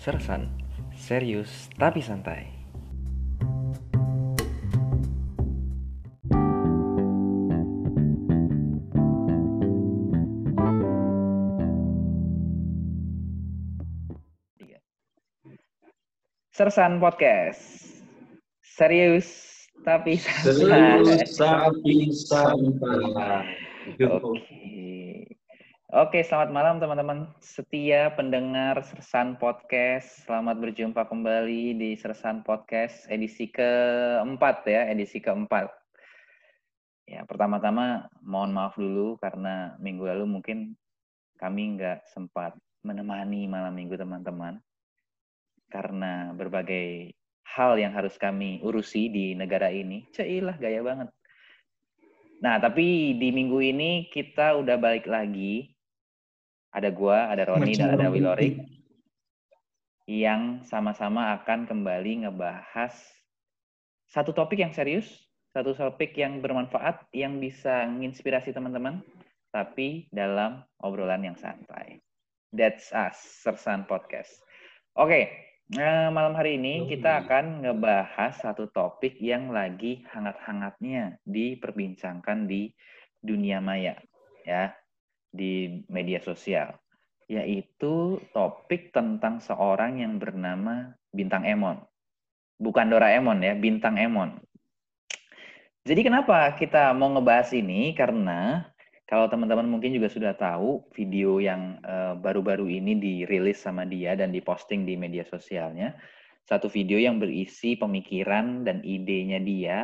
Sersan, serius tapi santai. Sersan Podcast, serius tapi santai. Serius tapi santai. Oke, selamat malam teman-teman setia pendengar Sersan Podcast. Selamat berjumpa kembali di Sersan Podcast edisi keempat. Ya, pertama-tama mohon maaf dulu karena minggu lalu mungkin kami nggak sempat menemani malam minggu teman-teman. Karena berbagai hal yang harus kami urusi di negara ini. Cailah, gaya banget. Nah, tapi di minggu ini kita udah balik lagi. Ada gua, ada Roni, dan ada Wilorik yang sama-sama akan kembali ngebahas satu topik yang serius, satu topik yang bermanfaat, yang bisa menginspirasi teman-teman, tapi dalam obrolan yang santai. That's us, Sersan Podcast. Oke, malam hari ini kita akan ngebahas satu topik yang lagi hangat-hangatnya diperbincangkan di dunia maya, ya. Di media sosial, yaitu topik tentang seorang yang bernama Bintang Emon. Bukan Doraemon ya, Bintang Emon. Jadi kenapa kita mau ngebahas ini? Karena kalau teman-teman mungkin juga sudah tahu video yang baru-baru ini dirilis sama dia dan diposting di media sosialnya. Satu video yang berisi pemikiran dan idenya dia,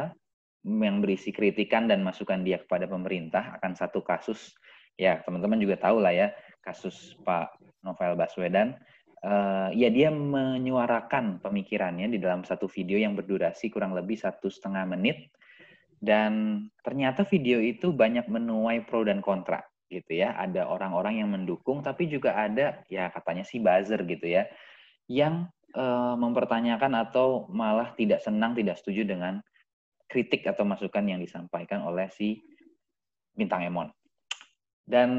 yang berisi kritikan dan masukan dia kepada pemerintah akan satu kasus. Ya, teman-teman juga tahu lah ya, kasus Pak Novel Baswedan. Ya, dia menyuarakan pemikirannya di dalam satu video yang berdurasi kurang lebih 1,5 menit. Dan ternyata video itu banyak menuai pro dan kontra, gitu ya. Ada orang-orang yang mendukung, tapi juga ada, ya katanya sih buzzer gitu ya, yang mempertanyakan atau malah tidak senang, tidak setuju dengan kritik atau masukan yang disampaikan oleh si Bintang Emon. Dan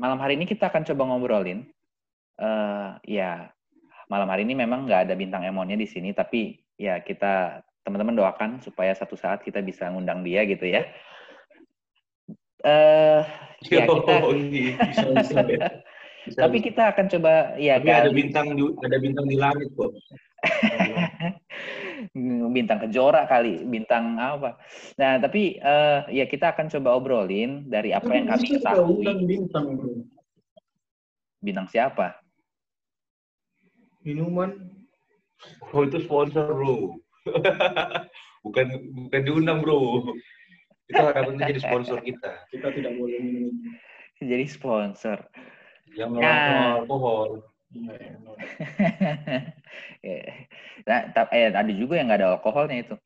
malam hari ini kita akan coba ngobrolin, ya malam hari ini memang nggak ada Bintang Emonnya di sini, tapi ya kita teman-teman doakan supaya satu saat kita bisa ngundang dia gitu ya. Ya kita, bisa. Tapi kita akan coba ya. Tapi ada bintang di langit kok. Bintang kejora kali, bintang apa. Nah, tapi ya kita akan coba obrolin dari apa yang kami ketahui. Bintang siapa? Minuman. Oh, itu sponsor, bro. bukan diundang, bro. Kita akan jadi sponsor kita. Kita tidak boleh minum. Jadi sponsor. Yang alkohol. Nah, ada juga yang nggak ada alkoholnya itu.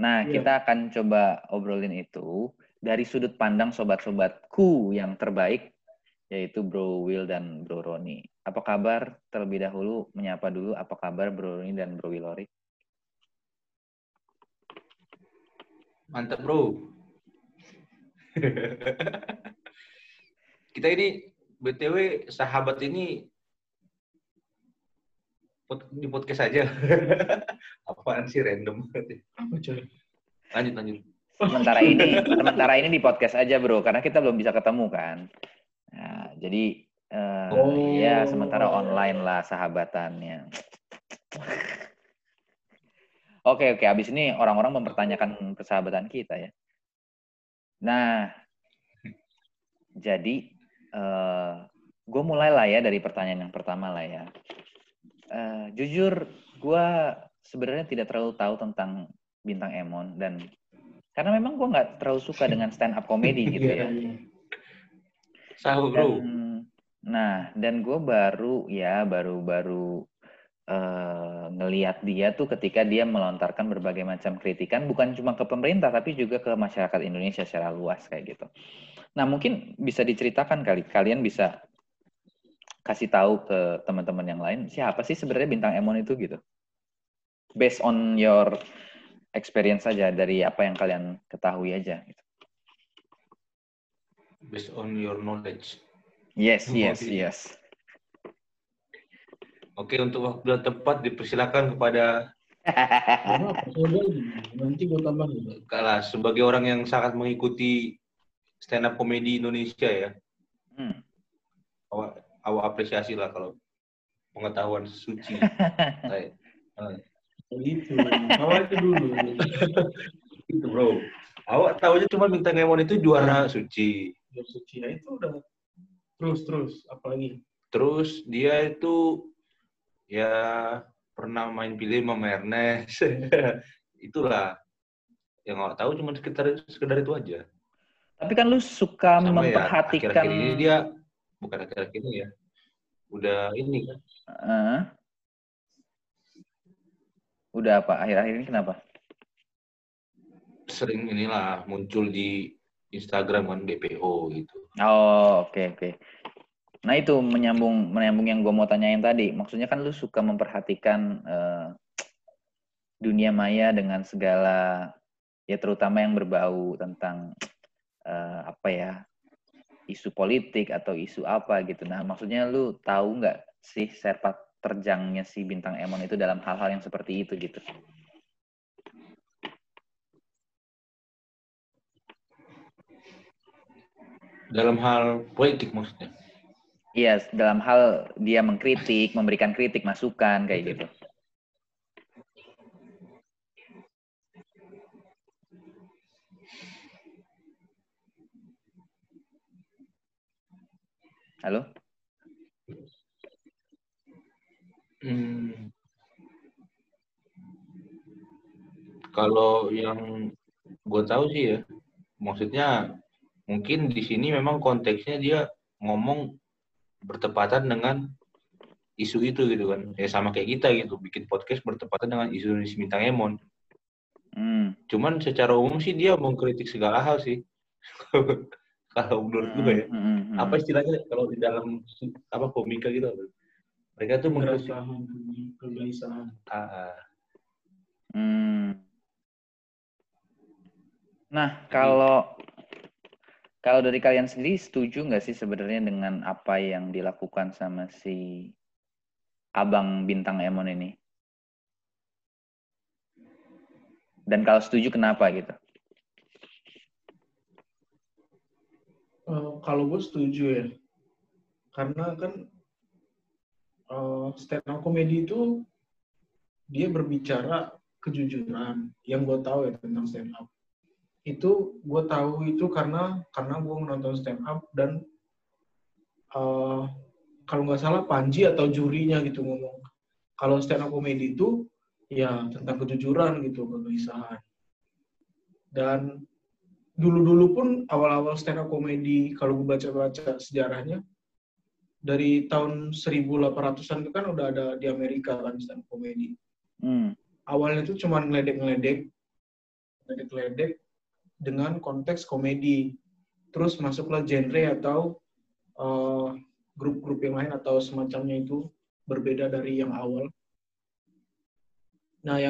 Nah, kita akan coba obrolin itu dari sudut pandang sobat-sobatku yang terbaik, yaitu Bro Will dan Bro Roni. Apa kabar? Terlebih dahulu menyapa dulu. Apa kabar Bro Roni dan Bro Wilorik? Mantap, Bro. Kita ini BTW sahabat ini di podcast aja. Apaan sih random? Lanjut. Sementara ini di podcast aja, Bro, karena kita belum bisa ketemu kan. Nah, jadi ya sementara online lah sahabatannya. Oke, abis ini orang-orang mempertanyakan persahabatan kita ya. Nah, jadi gue mulai lah ya dari pertanyaan yang pertama lah ya. Jujur, gue sebenarnya tidak terlalu tahu tentang Bintang Emon dan karena memang gue nggak terlalu suka dengan stand up comedy gitu ya. Sahu, bro. Nah, dan gue baru ngelihat dia tuh ketika dia melontarkan berbagai macam kritikan, bukan cuma ke pemerintah tapi juga ke masyarakat Indonesia secara luas kayak gitu. Nah, mungkin bisa diceritakan kali. Kalian bisa kasih tahu ke teman-teman yang lain, siapa sih sebenarnya Bintang Emon itu gitu. Based on your experience saja, dari apa yang kalian ketahui aja gitu. Based on your knowledge. Yes. Oke, untuk waktu dan tempat dipersilakan kepada nanti gue tambah Kala, sebagai orang yang sangat mengikuti stand up komedi Indonesia ya. Awak apresiasi lah kalau pengetahuan suci. Gitu. Awak itu dulu. Gitu, bro. Awak tahu aja cuma Bintang Emon itu juara suci. Juara suci ya itu udah terus apalagi. Terus dia itu ya pernah main film sama Ernest. Itulah yang nggak tahu, cuma sekedar itu aja. Tapi kan lu suka sama memperhatikan. Ya, akhir-akhir ini dia bukan akhir-akhir ini ya, udah ini kan. Udah apa? Akhir-akhir ini kenapa? Sering inilah muncul di Instagram kan BPO gitu. Oh oke. Nah itu menyambung yang gue mau tanyain tadi. Maksudnya kan lu suka memperhatikan dunia maya dengan segala, ya terutama yang berbau tentang isu politik atau isu apa gitu. Nah maksudnya lu tahu nggak sih sepak terjangnya si Bintang Emon itu dalam hal-hal yang seperti itu gitu? Dalam hal politik maksudnya? Iya, yes, dalam hal dia mengkritik, memberikan kritik, masukan, kayak gitu. Halo? Kalau yang gue tahu sih ya, maksudnya mungkin di sini memang konteksnya dia ngomong bertepatan dengan isu itu gitu kan. Ya sama kayak kita gitu, bikin podcast bertepatan dengan isu Bintang Emon. Cuman secara umum sih dia mengkritik segala hal sih. Kalau menurut gue ya. Apa istilahnya kalau di dalam apa komika gitu. Mereka tuh mengkritik kegelisahan. Nah, Kalau dari kalian sendiri setuju nggak sih sebenarnya dengan apa yang dilakukan sama si Abang Bintang Emon ini? Dan kalau setuju kenapa gitu? Kalau gue setuju ya, karena kan stand up comedy itu dia berbicara kejujuran. Yang gue tahu ya tentang stand up. Itu gue tahu itu karena gue menonton stand up dan kalau nggak salah Panji atau jurinya gitu ngomong kalau stand up comedy itu ya tentang kejujuran gitu, kegelisahan. Dan dulu pun awal-awal stand up comedy kalau gue baca-baca sejarahnya dari tahun 1800-an itu kan udah ada di Amerika kan stand up comedy. Awalnya itu cuma ngeledek-ngeledek dengan konteks komedi, terus masuklah genre atau grup-grup yang lain atau semacamnya itu berbeda dari yang awal. Nah,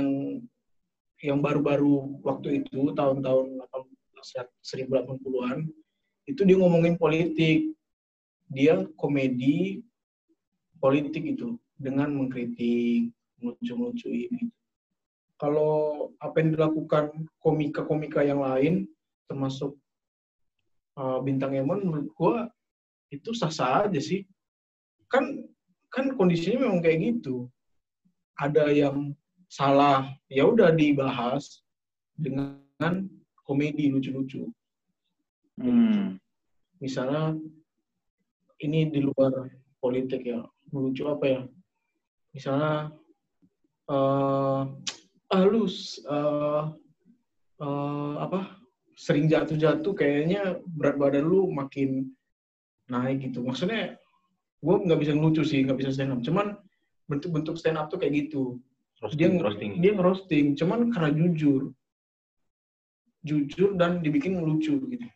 yang baru-baru waktu itu tahun-tahun 1980-an itu dia ngomongin politik, dia komedi politik itu dengan mengkritik, lucu-lucuin gitu. Kalau apa yang dilakukan komika-komika yang lain, termasuk Bintang Emon, menurut gue itu sah-sah aja sih. Kan kondisinya memang kayak gitu. Ada yang salah, ya udah dibahas dengan komedi lucu-lucu. Misalnya ini di luar politik ya, lucu apa ya? Misalnya sering jatuh-jatuh kayaknya berat badan lu makin naik gitu. Maksudnya gue nggak bisa ngelucu sih, nggak bisa stand up, cuman bentuk stand up tuh kayak gitu. Dia ngerosting, cuman karena jujur dan dibikin lucu gitu.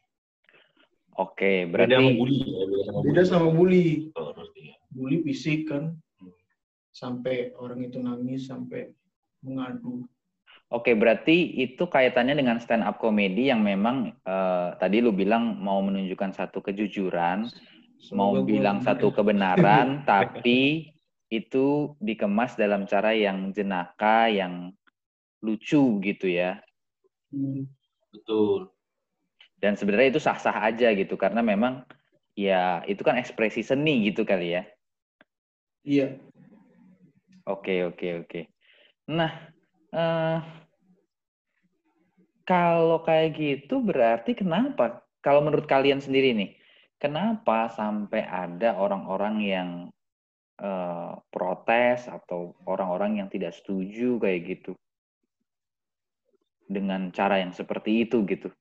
Oke, berarti beda sama bully. Oh, bully fisik kan, sampai orang itu nangis, sampai mengadu. Oke, berarti itu kaitannya dengan stand up comedy yang memang tadi lu bilang mau menunjukkan satu kejujuran, mau bilang satu kebenaran, tapi itu dikemas dalam cara yang jenaka, yang lucu gitu ya. Betul. Dan sebenarnya itu sah-sah aja gitu, karena memang ya itu kan ekspresi seni gitu kali ya. Iya. Oke. Nah, kalau kayak gitu berarti kenapa? Kalau menurut kalian sendiri nih, kenapa sampai ada orang-orang yang protes atau orang-orang yang tidak setuju kayak gitu dengan cara yang seperti itu gitu?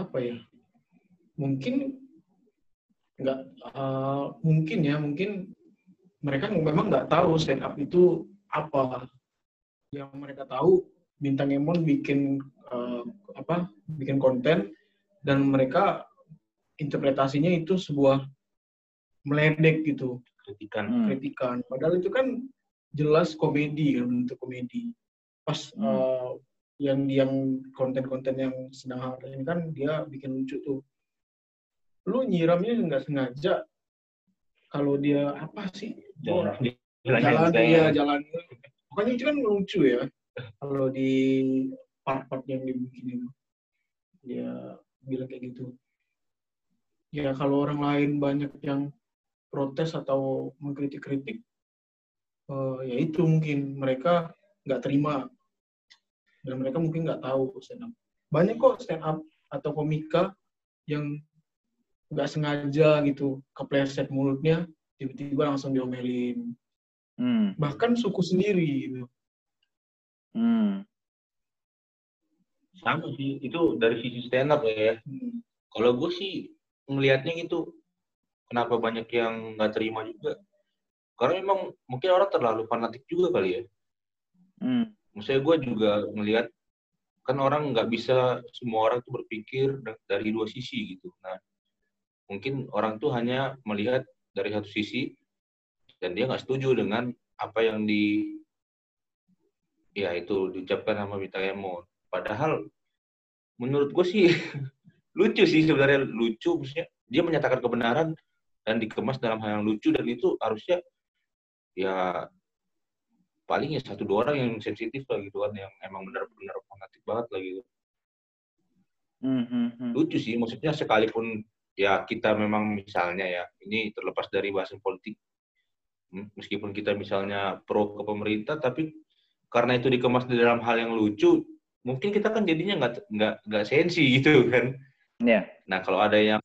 Apa ya? Mungkin mereka memang nggak tahu stand up itu apa. Yang mereka tahu Bintang Emon bikin bikin konten, dan mereka interpretasinya itu sebuah meledek gitu, kritikan. Padahal itu kan jelas komedi, bentuk komedi. Pas yang konten-konten yang sedang hangat ini kan dia bikin lucu tuh. Lu nyiramnya nggak sengaja. Kalau dia apa sih? Jalan. Pokoknya itu kan lucu ya. Kalau di part-part yang dibikin itu, dia bilang kayak gitu. Ya kalau orang lain banyak yang protes atau mengkritik-kritik, ya itu mungkin mereka nggak terima. Dan mereka mungkin nggak tahu stand up. Banyak kok stand up atau komika yang nggak sengaja gitu kepleset mulutnya, tiba-tiba langsung diomelin. Bahkan suku sendiri gitu. Sama sih, itu dari sisi stand up ya. Kalau gue sih melihatnya gitu, kenapa banyak yang nggak terima juga. Karena memang mungkin orang terlalu fanatik juga kali ya. Maksudnya gue juga melihat, kan orang nggak bisa, semua orang tuh berpikir dari dua sisi gitu. Nah, mungkin orang tuh hanya melihat dari satu sisi, dan dia nggak setuju dengan apa yang diucapkan sama Bintang Emon. Padahal, menurut gue sih, lucu sih sebenarnya. Lucu, maksudnya dia menyatakan kebenaran, dan dikemas dalam hal yang lucu, dan itu harusnya, ya, palingnya 1-2 orang yang sensitif lah gitu kan, yang emang benar-benar fanatik banget lah gitu. Lucu sih, maksudnya sekalipun ya kita memang misalnya ya, ini terlepas dari bahasan politik, meskipun kita misalnya pro ke pemerintah, tapi karena itu dikemas di dalam hal yang lucu, mungkin kita kan jadinya nggak sensi gitu kan. Yeah. Nah kalau ada yang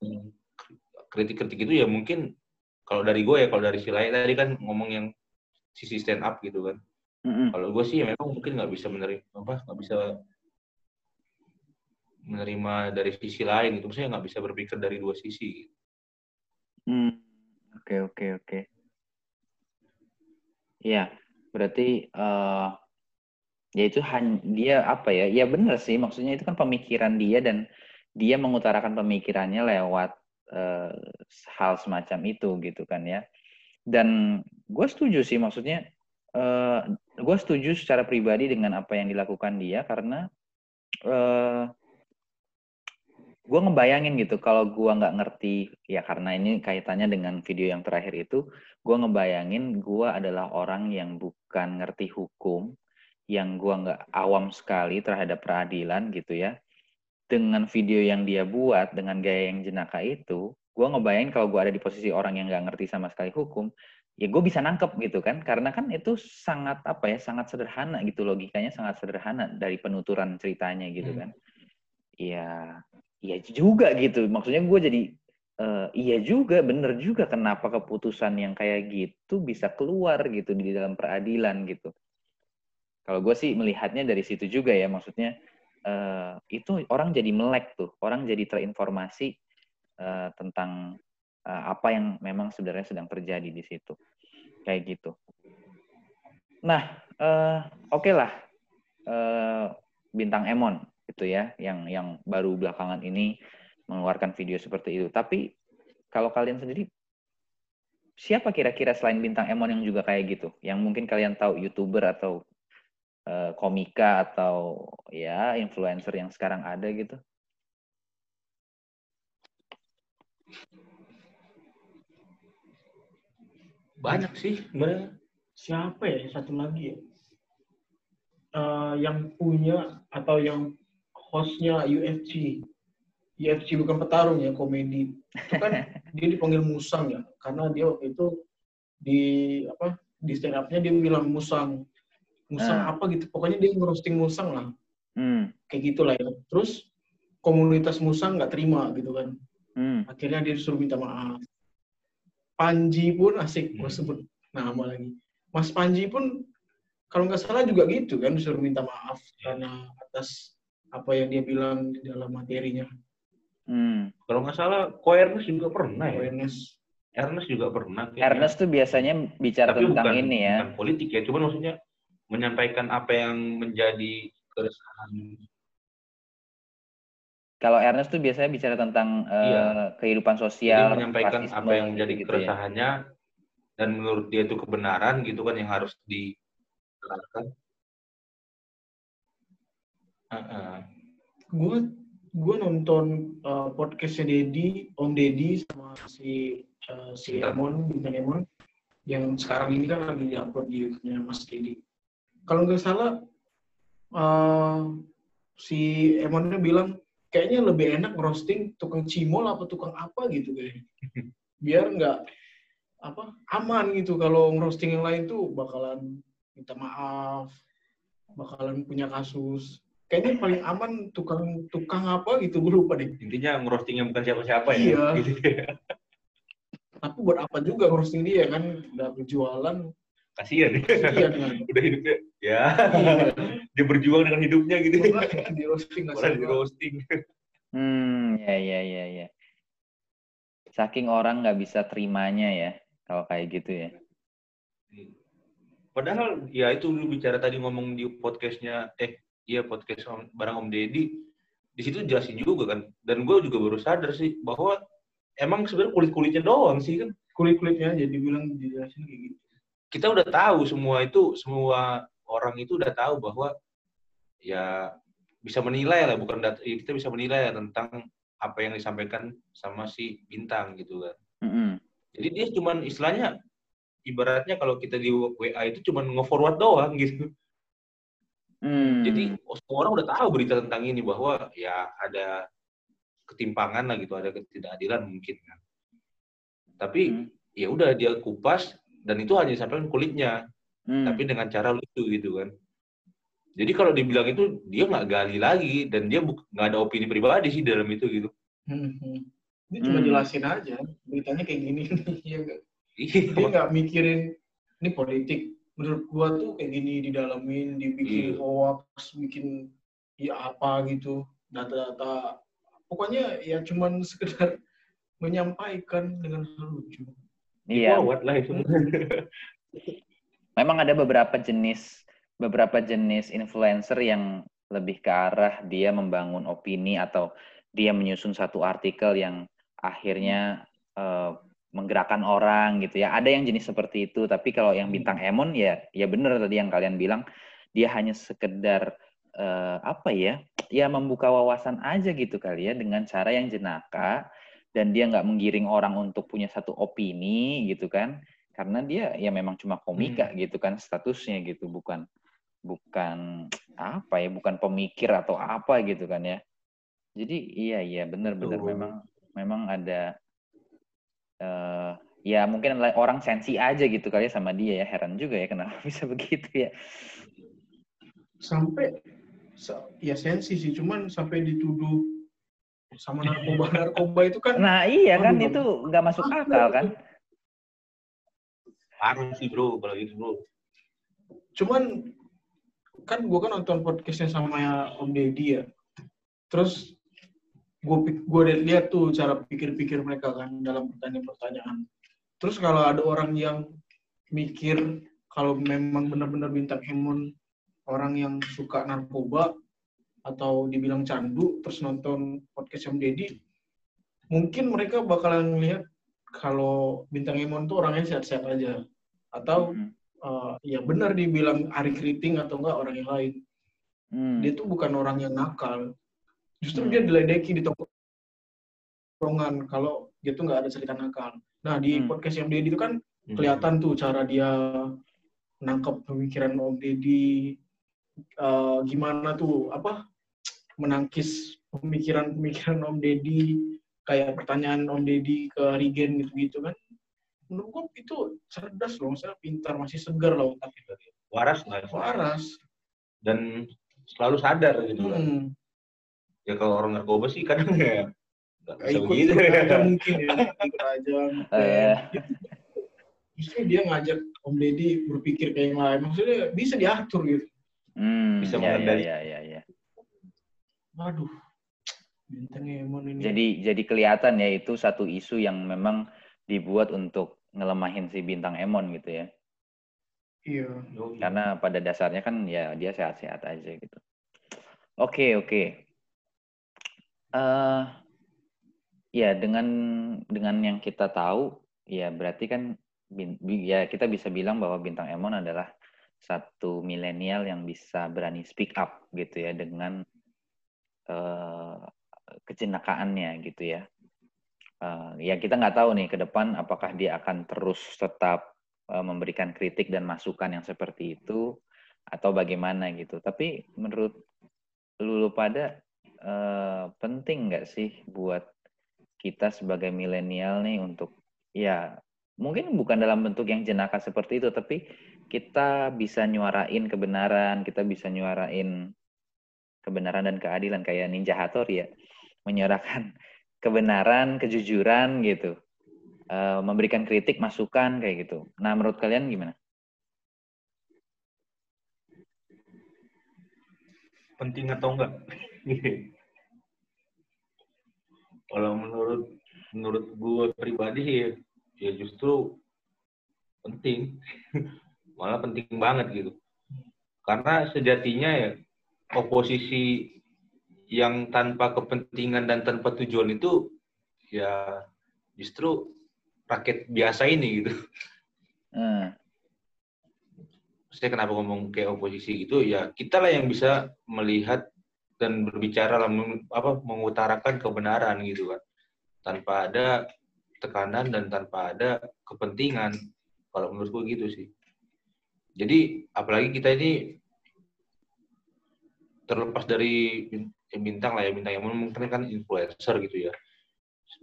kritik-kritik itu ya mungkin, kalau dari gue ya, kalau dari si lain tadi kan ngomong yang sisi stand up gitu kan. Kalau gue sih ya memang mungkin nggak bisa menerima dari sisi lain gitu, maksudnya nggak bisa berpikir dari dua sisi. Oke. Ya berarti ya itu dia apa ya? Ya benar sih, maksudnya itu kan pemikiran dia, dan dia mengutarakan pemikirannya lewat hal semacam itu gitu kan ya. Dan gue setuju sih, maksudnya gue setuju secara pribadi dengan apa yang dilakukan dia, karena gue ngebayangin gitu, kalau gue nggak ngerti, ya karena ini kaitannya dengan video yang terakhir itu, gue ngebayangin gue adalah orang yang bukan ngerti hukum, yang gue nggak awam sekali terhadap peradilan gitu ya. Dengan video yang dia buat, dengan gaya yang jenaka itu, gue ngebayangin kalau gue ada di posisi orang yang nggak ngerti sama sekali hukum, ya gue bisa nangkep gitu kan, karena kan itu sangat sangat sederhana gitu, logikanya sangat sederhana dari penuturan ceritanya gitu kan. Iya juga gitu, maksudnya gue jadi iya juga, bener juga kenapa keputusan yang kayak gitu bisa keluar gitu di dalam peradilan gitu. Kalau gue sih melihatnya dari situ juga ya, maksudnya itu orang jadi melek tuh, orang jadi terinformasi tentang apa yang memang sebenarnya sedang terjadi di situ, kayak gitu. Nah, Bintang Emon itu ya, yang baru belakangan ini mengeluarkan video seperti itu. Tapi kalau kalian sendiri, siapa kira-kira selain Bintang Emon yang juga kayak gitu, yang mungkin kalian tahu, YouTuber atau komika atau ya influencer yang sekarang ada gitu? Banyak sih sebenarnya. Siapa ya satu lagi ya? Yang punya atau yang hostnya UFC bukan petarung ya, komedi. Itu kan dia dipanggil Musang ya, karena dia waktu itu di stand up-nya dia bilang Musang apa gitu. Pokoknya dia ngerosting Musang lah. Kayak gitulah ya. Terus komunitas Musang nggak terima gitu kan. Akhirnya dia disuruh minta maaf. Panji pun asik, gue sebut nama lagi. Mas Panji pun kalau nggak salah juga gitu kan, disuruh minta maaf karena atas apa yang dia bilang di dalam materinya. Kalau nggak salah, Ernest juga pernah ya. Ernest juga pernah. Kayaknya. Ernest tuh biasanya bicara tapi tentang bukan, ini ya. Bukan politik ya, cuman maksudnya menyampaikan apa yang menjadi keresahan. Kalau Ernest tuh biasanya bicara tentang kehidupan sosial, jadi menyampaikan apa yang menjadi gitu keresahannya ya? Dan menurut dia itu kebenaran gitu kan yang harus diterapkan. Gue nonton podcastnya Deddy, Om Deddy sama si Bintang Emon yang sekarang ini kan lagi diupload di YouTube-nya Mas Deddy. Kalau nggak salah si Emonnya bilang kayaknya lebih enak roasting tukang cimol apa tukang apa gitu kayaknya. Biar nggak aman gitu. Kalau roasting yang lain tuh bakalan minta maaf, bakalan punya kasus. Kayaknya paling aman tukang apa gitu, gue lupa deh. Intinya ngerostingnya bukan siapa-siapa ya. Iya. Tapi buat apa juga ngerosting dia kan, udah berjualan. Kasian kan. Udah hidupnya ya. Dia berjuang dengan hidupnya gitu. Di roasting. Ya. Saking orang nggak bisa terimanya ya kalau kayak gitu ya. Padahal ya itu lu bicara tadi ngomong di podcastnya podcast bareng Om Deddy, di situ jelasin juga kan. Dan gue juga baru sadar sih bahwa emang sebenarnya kulitnya doang sih kan. Kulitnya aja dibilang dijelasin kayak gitu. Kita udah tahu semua orang itu udah tahu bahwa ya bisa menilai lah, kita bisa menilai tentang apa yang disampaikan sama si Bintang gitu kan. Jadi dia cuman istilahnya ibaratnya kalau kita di WA itu cuman nge-forward doang gitu. Jadi semua orang udah tahu berita tentang ini bahwa ya ada ketimpangan lah gitu, ada ketidakadilan mungkin kan. Tapi ya udah dia kupas. Dan itu hanya disampaikan kulitnya, tapi dengan cara lucu gitu kan. Jadi kalau dibilang itu, dia nggak gali lagi, dan dia nggak ada opini pribadi sih dalam itu gitu. Dia cuma jelasin aja, beritanya kayak gini. Dia nggak mikirin, ini politik. Menurut gua tuh kayak gini, didalamin, dibikin hoax, bikin ya apa gitu, data-data. Pokoknya ya cuma sekedar menyampaikan dengan lucu. Iya. Memang ada beberapa jenis influencer yang lebih ke arah dia membangun opini atau dia menyusun satu artikel yang akhirnya menggerakkan orang gitu ya. Ada yang jenis seperti itu, tapi kalau yang Bintang Emon ya benar tadi yang kalian bilang, dia hanya sekedar membuka wawasan aja gitu kali ya, dengan cara yang jenaka. Dan dia nggak menggiring orang untuk punya satu opini gitu kan, karena dia ya memang cuma komika gitu kan statusnya gitu, bukan pemikir atau apa gitu kan ya. Jadi iya benar-benar memang ada ya mungkin orang sensi aja gitu kali ya sama dia ya, heran juga ya kenapa bisa begitu ya. Sampai ya sensi sih, cuman sampai dituduh sama narkoba itu kan. Nah iya kan, itu nggak masuk akal kan. Parah sih bro kalau gitu bro. Cuman kan gue kan nonton podcastnya sama Om Deddy ya. Terus gue lihat tuh cara pikir-pikir mereka kan dalam pertanyaan-pertanyaan. Terus kalau ada orang yang mikir kalau memang benar-benar Bintang Emon orang yang suka narkoba atau dibilang candu, terus nonton podcast Om Deddy, mungkin mereka bakalan melihat kalau Bintang Emon tuh orangnya sehat-sehat aja, atau ya benar dibilang Ari Kriting atau enggak orang yang lain. Dia tuh bukan orang yang nakal. Justru dia diledeki di tongkrongan kalau dia tuh nggak ada cerita nakal. Nah, di podcast yang Deddy itu kan kelihatan tuh cara dia menangkap pemikiran Om Deddy, gimana tuh apa menangkis pemikiran Om Deddy, kayak pertanyaan Om Deddy ke Rigen gitu-gitu kan. Menurut gue itu cerdas loh, maksudnya pintar, masih segar loh otak kita. Waras nggak? Waras. Dan selalu sadar gitu kan. Ya kalau orang narkoba sih kadang nggak bisa begitu. Mungkin ya, ikut aja. Justru dia ngajak Om Deddy berpikir kayak yang lain. Maksudnya bisa diatur gitu. Bisa mengendali. Ya. Waduh, Bintang Emon ini. Jadi kelihatan ya itu satu isu yang memang dibuat untuk ngelemahin si Bintang Emon gitu ya. Iya. Karena pada dasarnya kan ya dia sehat-sehat aja gitu. Oke. Ya dengan yang kita tahu ya berarti kan ya kita bisa bilang bahwa Bintang Emon adalah satu milenial yang bisa berani speak up gitu ya dengan kejenakaannya gitu ya. Ya kita nggak tahu nih ke depan apakah dia akan terus tetap memberikan kritik dan masukan yang seperti itu atau bagaimana gitu. Tapi menurut lu pada penting nggak sih buat kita sebagai milenial nih untuk ya mungkin bukan dalam bentuk yang jenaka seperti itu, tapi kita bisa nyuarain kebenaran, kita bisa nyuarain kebenaran dan keadilan kayak Ninja Hattori ya, menyuarakan kebenaran, kejujuran gitu, memberikan kritik, masukan kayak gitu. Nah, menurut kalian gimana? Penting atau enggak? Kalau menurut gue pribadi sih, ya justru penting, malah penting banget gitu. Karena sejatinya ya oposisi yang tanpa kepentingan dan tanpa tujuan itu ya justru rakyat biasa ini gitu. Saya kenapa ngomong kayak oposisi gitu ya, kita lah yang bisa melihat dan berbicara mengutarakan kebenaran gitu kan, tanpa ada tekanan dan tanpa ada kepentingan. Kalau menurutku gitu sih. Jadi apalagi kita ini terlepas dari Bintang yang mungkin kan influencer gitu ya.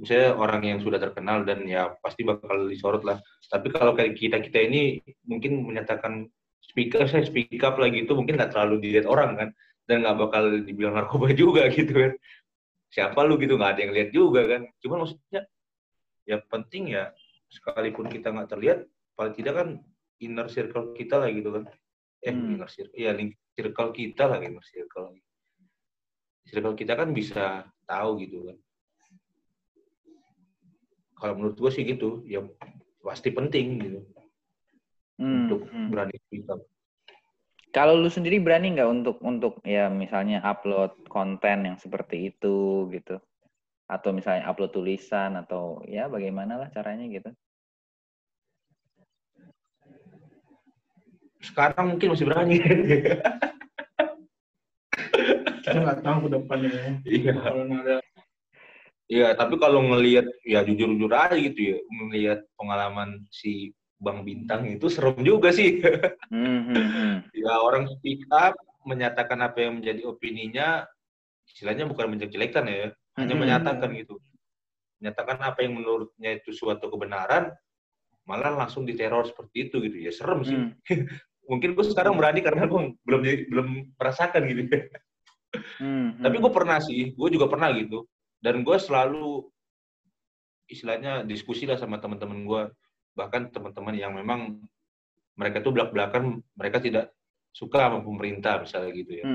Misalnya orang yang sudah terkenal dan ya pasti bakal disorot lah. Tapi kalau kayak kita ini mungkin menyatakan speak up lagi itu mungkin nggak terlalu dilihat orang kan. Dan nggak bakal dibilang narkoba juga gitu kan. Siapa lu gitu, nggak ada yang lihat juga kan. Cuman maksudnya ya penting ya, sekalipun kita nggak terlihat, paling tidak kan inner circle kita lah gitu kan. Inner circle, ya circle kita lah, inner circle. Circle kita kan bisa tahu gitu kan. Kalau menurut gue sih gitu, ya pasti penting gitu. Untuk berani kita. Kalau lu sendiri berani nggak untuk ya misalnya upload konten yang seperti itu gitu? Atau misalnya upload tulisan atau ya bagaimanalah caranya gitu? Sekarang mungkin masih berani. Kita nggak tahu ke depannya ya. Iya, tapi kalau ngelihat ya jujur aja gitu ya, ngelihat pengalaman si Bang Bintang itu serem juga sih. Ya orang speak up menyatakan apa yang menjadi opininya, istilahnya bukan menjelek-jelekan ya, hanya menyatakan gitu, menyatakan apa yang menurutnya itu suatu kebenaran, malah langsung diteror seperti itu gitu ya, serem sih. Mungkin gue sekarang berani karena gue belum merasakan gitu. Tapi gue pernah sih, gue juga pernah gitu. Dan gue selalu istilahnya diskusi lah sama teman-teman gue, bahkan teman-teman yang memang mereka tuh belak-belakan, mereka tidak suka sama pemerintah misalnya gitu ya.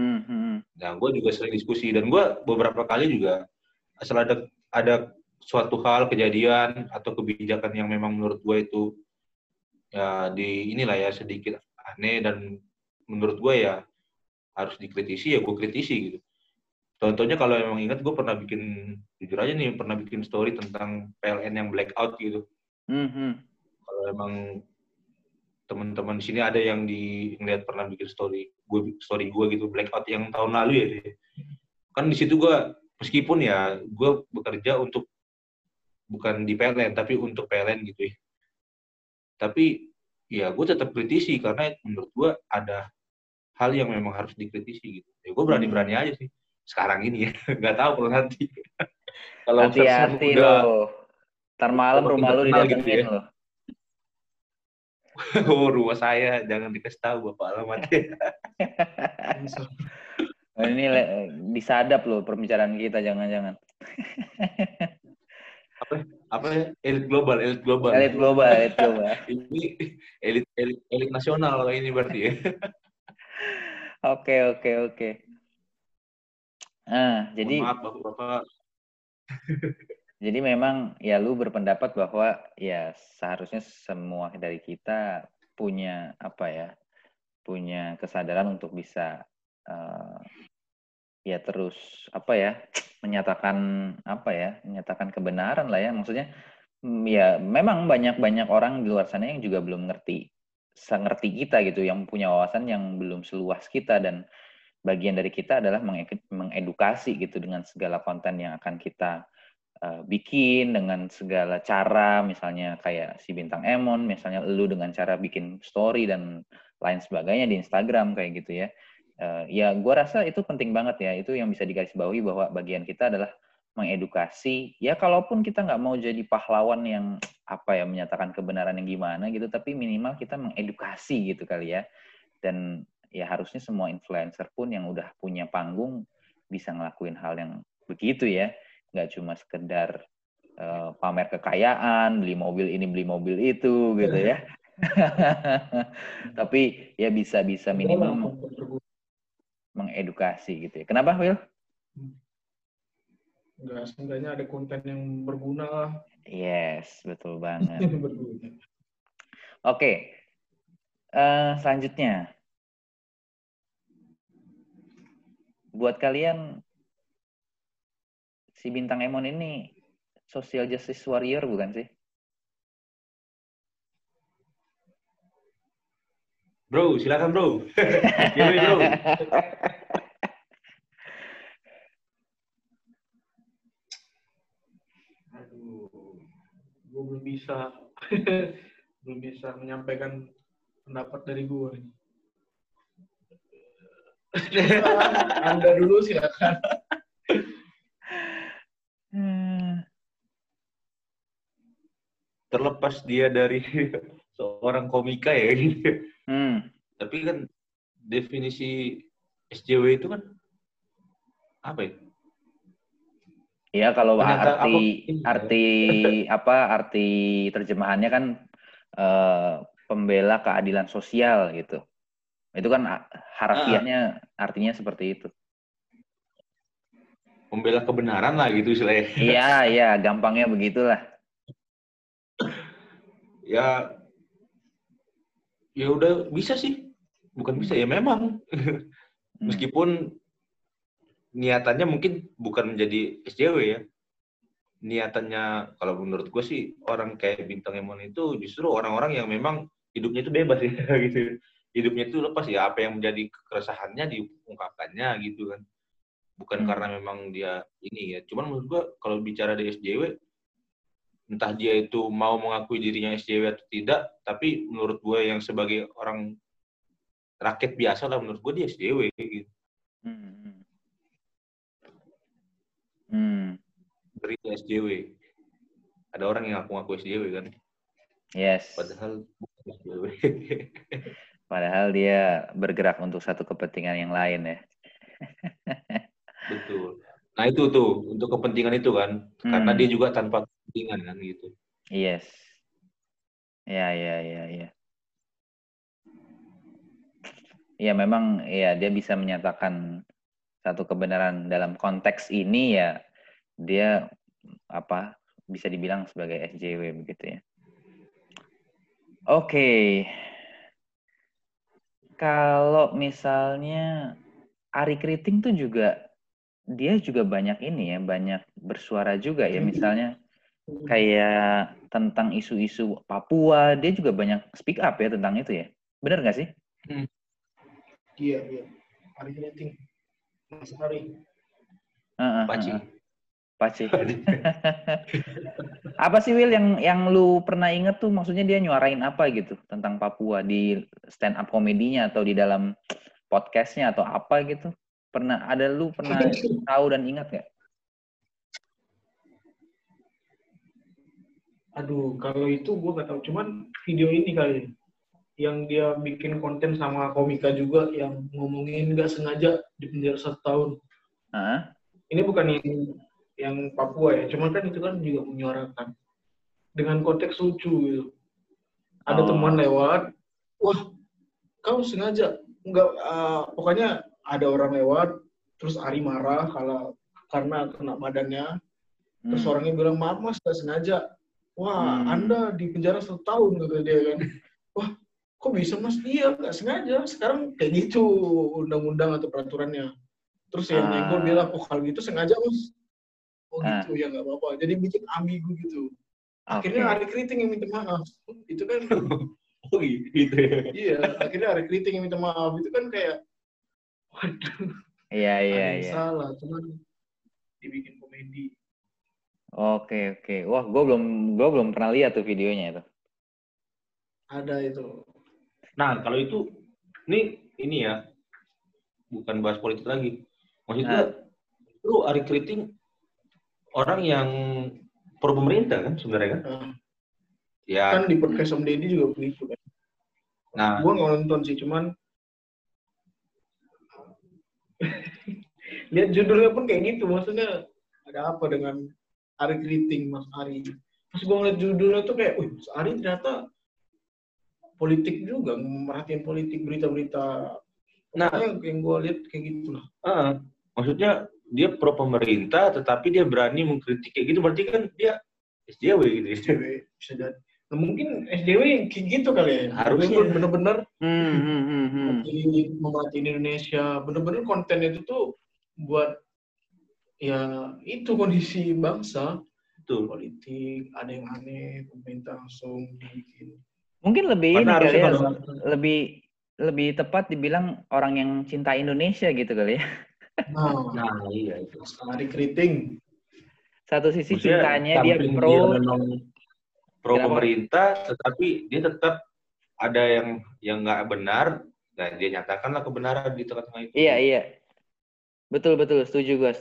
Nah gue juga sering diskusi dan gue beberapa kali juga asal ada suatu hal, kejadian atau kebijakan yang memang menurut gue itu ya sedikit aneh dan menurut gue ya harus dikritisi, ya gue kritisi gitu. Contohnya kalau emang ingat, gue pernah bikin, jujur aja nih, pernah bikin story tentang PLN yang blackout gitu. Kalau emang teman-teman di sini ada yang ngeliat pernah bikin story gue gitu, blackout yang tahun lalu ya. Kan di situ gue, meskipun ya gue bekerja untuk, bukan di PLN, tapi untuk PLN gitu ya. Tapi ya gue tetap kritisi, karena menurut gue ada hal yang memang harus dikritisi gitu. Ya gue berani-berani aja sih. Sekarang ini ya, nggak tahu kalau nanti. Kalau hati-hati lo. Ntar malam rumah lo didatengin gitu ya. Lo. Oh, rumah saya jangan dikasih tahu bapak alamatnya. Oh, ini disadap lo perbicaraan kita, jangan-jangan. Apa elit global. Ini elit nasional kalau ini berarti ya. Oke. Nah, jadi maaf Bapak. Jadi memang ya lu berpendapat bahwa ya seharusnya semua dari kita punya punya kesadaran untuk bisa ya terus menyatakan kebenaran lah ya, maksudnya ya memang banyak orang di luar sana yang juga belum ngerti kita gitu, yang punya wawasan yang belum seluas kita, dan bagian dari kita adalah mengedukasi gitu dengan segala konten yang akan kita bikin, dengan segala cara, misalnya kayak si Bintang Emon, misalnya lu dengan cara bikin story dan lain sebagainya di Instagram kayak gitu ya. Ya gue rasa itu penting banget ya, itu yang bisa digarisbawahi bahwa bagian kita adalah mengedukasi, ya kalaupun kita nggak mau jadi pahlawan yang menyatakan kebenaran yang gimana gitu, tapi minimal kita mengedukasi gitu kali ya. Dan ya harusnya semua influencer pun yang udah punya panggung bisa ngelakuin hal yang begitu ya. Nggak cuma sekedar pamer kekayaan, beli mobil ini, beli mobil itu gitu ya. Tapi ya bisa minimal mengedukasi gitu ya. Kenapa, Will? Nggak, sebenarnya ada konten yang berguna lah. Yes, betul banget. Berguna. Oke. Selanjutnya. Buat kalian, si Bintang Emon ini social justice warrior bukan sih? Bro, silakan bro. Gimana bro? Aduh, gue belum bisa menyampaikan pendapat dari gue. Anda dulu silakan. Terlepas dia dari seorang komika ya gitu. Tapi kan definisi SJW itu kan apa ya? Iya, kalau arti terjemahannya kan pembela keadilan sosial gitu. Itu kan harafiahnya artinya seperti itu. Membela kebenaran lah gitu istilahnya. Iya, gampangnya begitulah. Ya udah bisa sih. Bukan bisa ya memang. Meskipun niatannya mungkin bukan menjadi SJW ya. Niatannya kalau menurut gue sih orang kayak Bintang Emon itu justru orang-orang yang memang hidupnya itu bebas ya gitu. Hidupnya itu lepas ya, apa yang menjadi keresahannya diungkapkannya gitu kan. Bukan karena memang dia ini ya. Cuman menurut gua kalau bicara di SJW, entah dia itu mau mengakui dirinya SJW atau tidak, tapi menurut gua yang sebagai orang rakyat biasa lah, menurut gua dia SJW gitu. Dari SJW. Ada orang yang ngaku-ngaku SJW kan. Yes. Padahal bukan SJW. Padahal dia bergerak untuk satu kepentingan yang lain ya. Betul. Nah itu tuh, untuk kepentingan itu kan. Karena dia juga tanpa kepentingan kan gitu. Yes. Ya. Ya memang ya dia bisa menyatakan satu kebenaran dalam konteks ini ya. Dia bisa dibilang sebagai SJW begitu ya. Oke. Kalau misalnya Ari Kriting tuh juga dia juga banyak ini ya, banyak bersuara juga ya, misalnya kayak tentang isu-isu Papua, dia juga banyak speak up ya tentang itu ya. Benar nggak sih? Iya, iya. Ari Kriting. Mas Ari. Panji. Apa sih Will yang lu pernah inget tuh, maksudnya dia nyuarain apa gitu tentang Papua di stand up komedinya atau di dalam podcastnya atau apa gitu? Pernah ada, lu pernah tahu dan ingat nggak? Aduh, kalau itu gue nggak tahu. Cuman video ini kali yang dia bikin konten sama komika juga yang ngomongin nggak sengaja dipenjara 1 tahun. Ini bukan yang Papua ya. Cuman kan itu kan juga menyuarakan dengan konteks lucu gitu. Ada teman lewat, wah, kamu sengaja nggak? Pokoknya ada orang lewat, terus Ari marah karena kena badannya. Terus orangnya bilang, maaf mas, nggak sengaja. Wah, Anda dipenjara 1 tahun, kata dia kan. Wah, kok bisa mas? Iya, nggak sengaja. Sekarang kayak gitu undang-undang atau peraturannya. Terus yang nyenggol bilang, oh kalau gitu sengaja mas. Oh gitu, ya nggak apa-apa. Jadi bikin ambigu gitu. Akhirnya Ari Kriting yang minta maaf. Itu kan. Oh gitu ya? Iya, akhirnya Ari Kriting yang minta maaf. Itu kan kayak, waduh. Iya. Salah, cuman dibikin komedi. Oke. Wah, gue belum pernah lihat tuh videonya itu. Ada itu. Nah, kalau itu ini ya, bukan bahas politik lagi. Maksudnya lu Ari Kriting orang yang pro pemerintah kan sebenarnya kan? Ya. Kan di podcast Om Deddy juga begitu kan. Nah, gue nggak nonton sih, cuman lihat judulnya pun kayak gitu. Maksudnya ada apa dengan Ari Kriting, Mas Ari? Pas gue ngeliat judulnya tuh kayak, wih, Mas Ari ternyata politik juga, merhatiin politik, berita-berita. Nah, yang gue lihat kayak gitu lah. Maksudnya dia pro pemerintah, tetapi dia berani mengkritik kayak gitu, berarti kan dia SJW gitu. SJW, bisa jadi. Nah, mungkin SJW kayak gitu kali ya. Harusnya bener-bener memerhatiin Indonesia, bener-bener konten itu tuh buat ya itu kondisi bangsa, itu politik, ada yang aneh, pemerintah langsung bikin. Mungkin lebih ini kali ya, lebih tepat dibilang orang yang cinta Indonesia gitu kali ya. Nah iya itu. Ari Kriting. Satu sisi maksudnya, cintanya dia pro pemerintah, tetapi dia tetap ada yang nggak benar dan dia nyatakanlah kebenaran di tengah-tengah itu. Iya. Betul, setuju.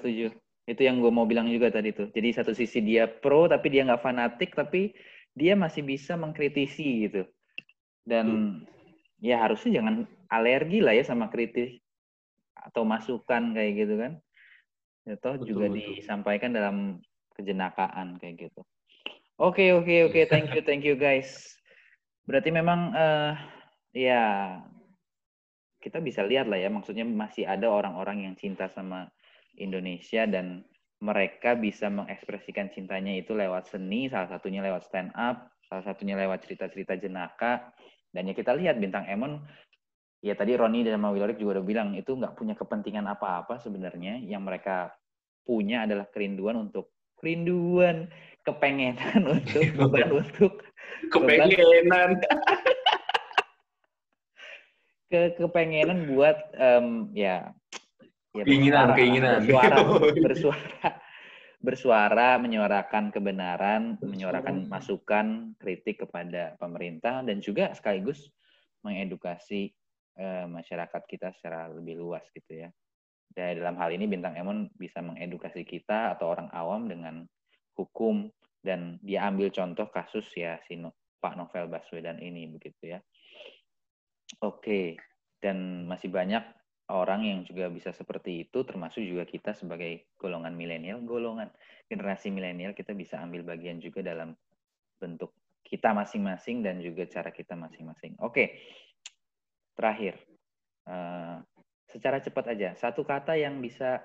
Itu yang gue mau bilang juga tadi tuh. Jadi satu sisi dia pro, tapi dia nggak fanatik, tapi dia masih bisa mengkritisi gitu. Dan ya harusnya jangan alergi lah ya sama kritik atau masukan kayak gitu kan. Ya toh juga disampaikan dalam kejenakaan kayak gitu. Oke. Thank you guys. Berarti memang ya kita bisa lihat lah ya, maksudnya masih ada orang-orang yang cinta sama Indonesia dan mereka bisa mengekspresikan cintanya itu lewat seni, salah satunya lewat stand up, salah satunya lewat cerita-cerita jenaka. Dan ya kita lihat Bintang Emon, ya tadi Roni dan Mawilorik juga udah bilang, itu nggak punya kepentingan apa-apa sebenarnya. Yang mereka punya adalah kerinduan, kepengenan untuk kepengenan. Kepengenan buat bersuara, menyuarakan kebenaran, menyuarakan masukan, kritik kepada pemerintah, dan juga sekaligus mengedukasi masyarakat kita secara lebih luas gitu ya. Dan dalam hal ini Bintang Emon bisa mengedukasi kita atau orang awam dengan hukum, dan dia ambil contoh kasus ya Pak Novel Baswedan ini begitu ya. Oke, dan masih banyak orang yang juga bisa seperti itu, termasuk juga kita sebagai golongan generasi milenial, kita bisa ambil bagian juga dalam bentuk kita masing-masing dan juga cara kita masing-masing. Oke, terakhir, secara cepat aja, satu kata yang bisa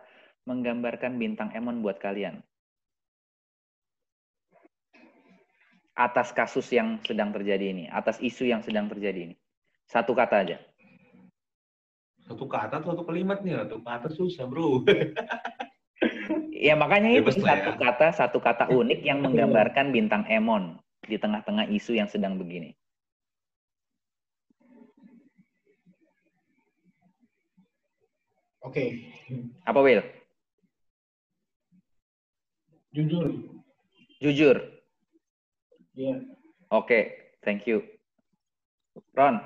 menggambarkan Bintang Emon buat kalian atas kasus yang sedang terjadi ini, atas isu yang sedang terjadi ini. Satu kata aja. Satu kata atau satu kalimat nih? Satu kata susah, bro. Ya makanya itu satu kata unik yang menggambarkan Bintang Emon di tengah-tengah isu yang sedang begini. Oke. Apa Will? Jujur. Iya. Yeah. Oke, thank you. Ron.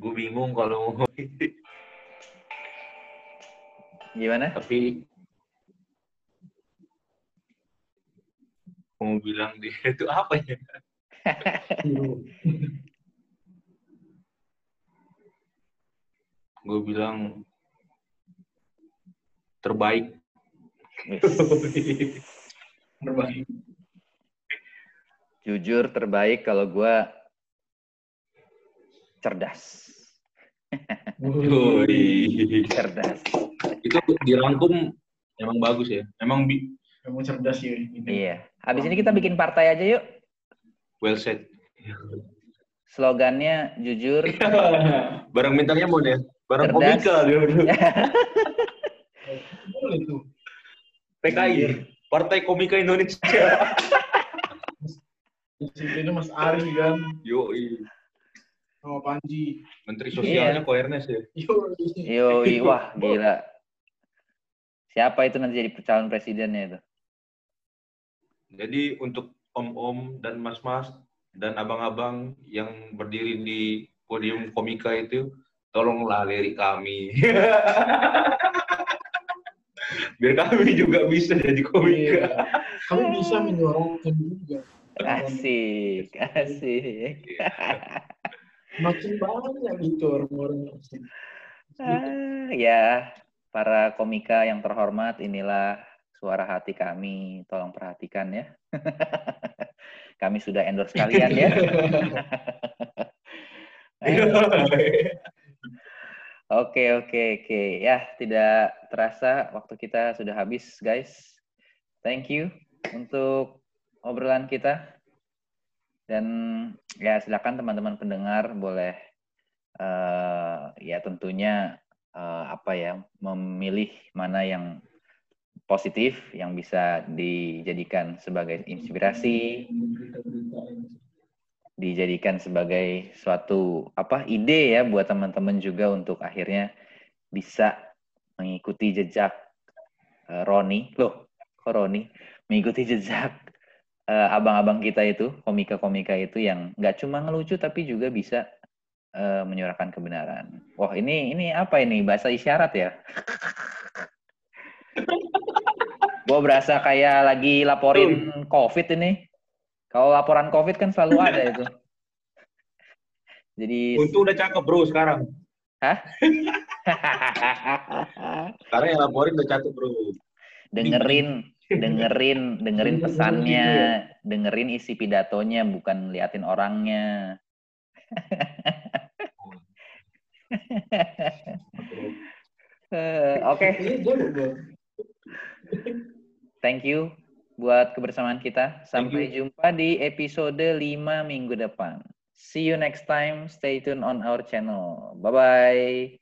Gue bingung kalau mau gimana? Tapi mau bilang dia itu apa ya? Gue bilang terbaik. Terbaik. Jujur terbaik kalau gue cerdas. Cerdas. Itu dirangkum emang bagus ya. Emang cerdas ya. Gitu. Iya. Habis ini kita bikin partai aja yuk. Well said. Slogannya jujur. Barang bintangnya mau deh. Barang komika dia. PKI, Partai Komika Indonesia. Ini Mas Ari kan. Yoi. Sama Panji. Menteri Sosialnya kok Ernest ya. Yoi. Wah, gila. Siapa itu nanti jadi calon presidennya itu? Jadi untuk om-om dan mas-mas dan abang-abang yang berdiri di podium komika itu, tolonglah lirik kami. Biar kami juga bisa jadi komika. Kami bisa menyorongkan juga. Asik. Makin banyak gitu orang-orang. Ya, para komika yang terhormat, inilah suara hati kami. Tolong perhatikan ya. Kami sudah endorse kalian ya. Oke. Ya, tidak terasa waktu kita sudah habis, guys. Thank you untuk obrolan kita. Dan ya silakan teman-teman pendengar boleh ya tentunya memilih mana yang positif yang bisa dijadikan sebagai inspirasi, dijadikan sebagai suatu ide ya buat teman-teman juga untuk akhirnya bisa mengikuti jejak Roni. Loh, kok Roni? Mengikuti jejak abang-abang kita itu, komika-komika itu yang nggak cuma ngelucu tapi juga bisa menyuarakan kebenaran. Wah, ini apa ini? Bahasa isyarat ya? Gue berasa kayak lagi laporin COVID ini. Kalau laporan COVID kan selalu ada itu. Jadi untung udah cakep bro sekarang. Hah? Sekarang yang laporin udah cakep bro. Dengerin pesannya, dengerin isi pidatonya, bukan liatin orangnya. Oke. Thank you buat kebersamaan kita. Sampai jumpa di episode 5 minggu depan. See you next time. Stay tuned on our channel. Bye-bye.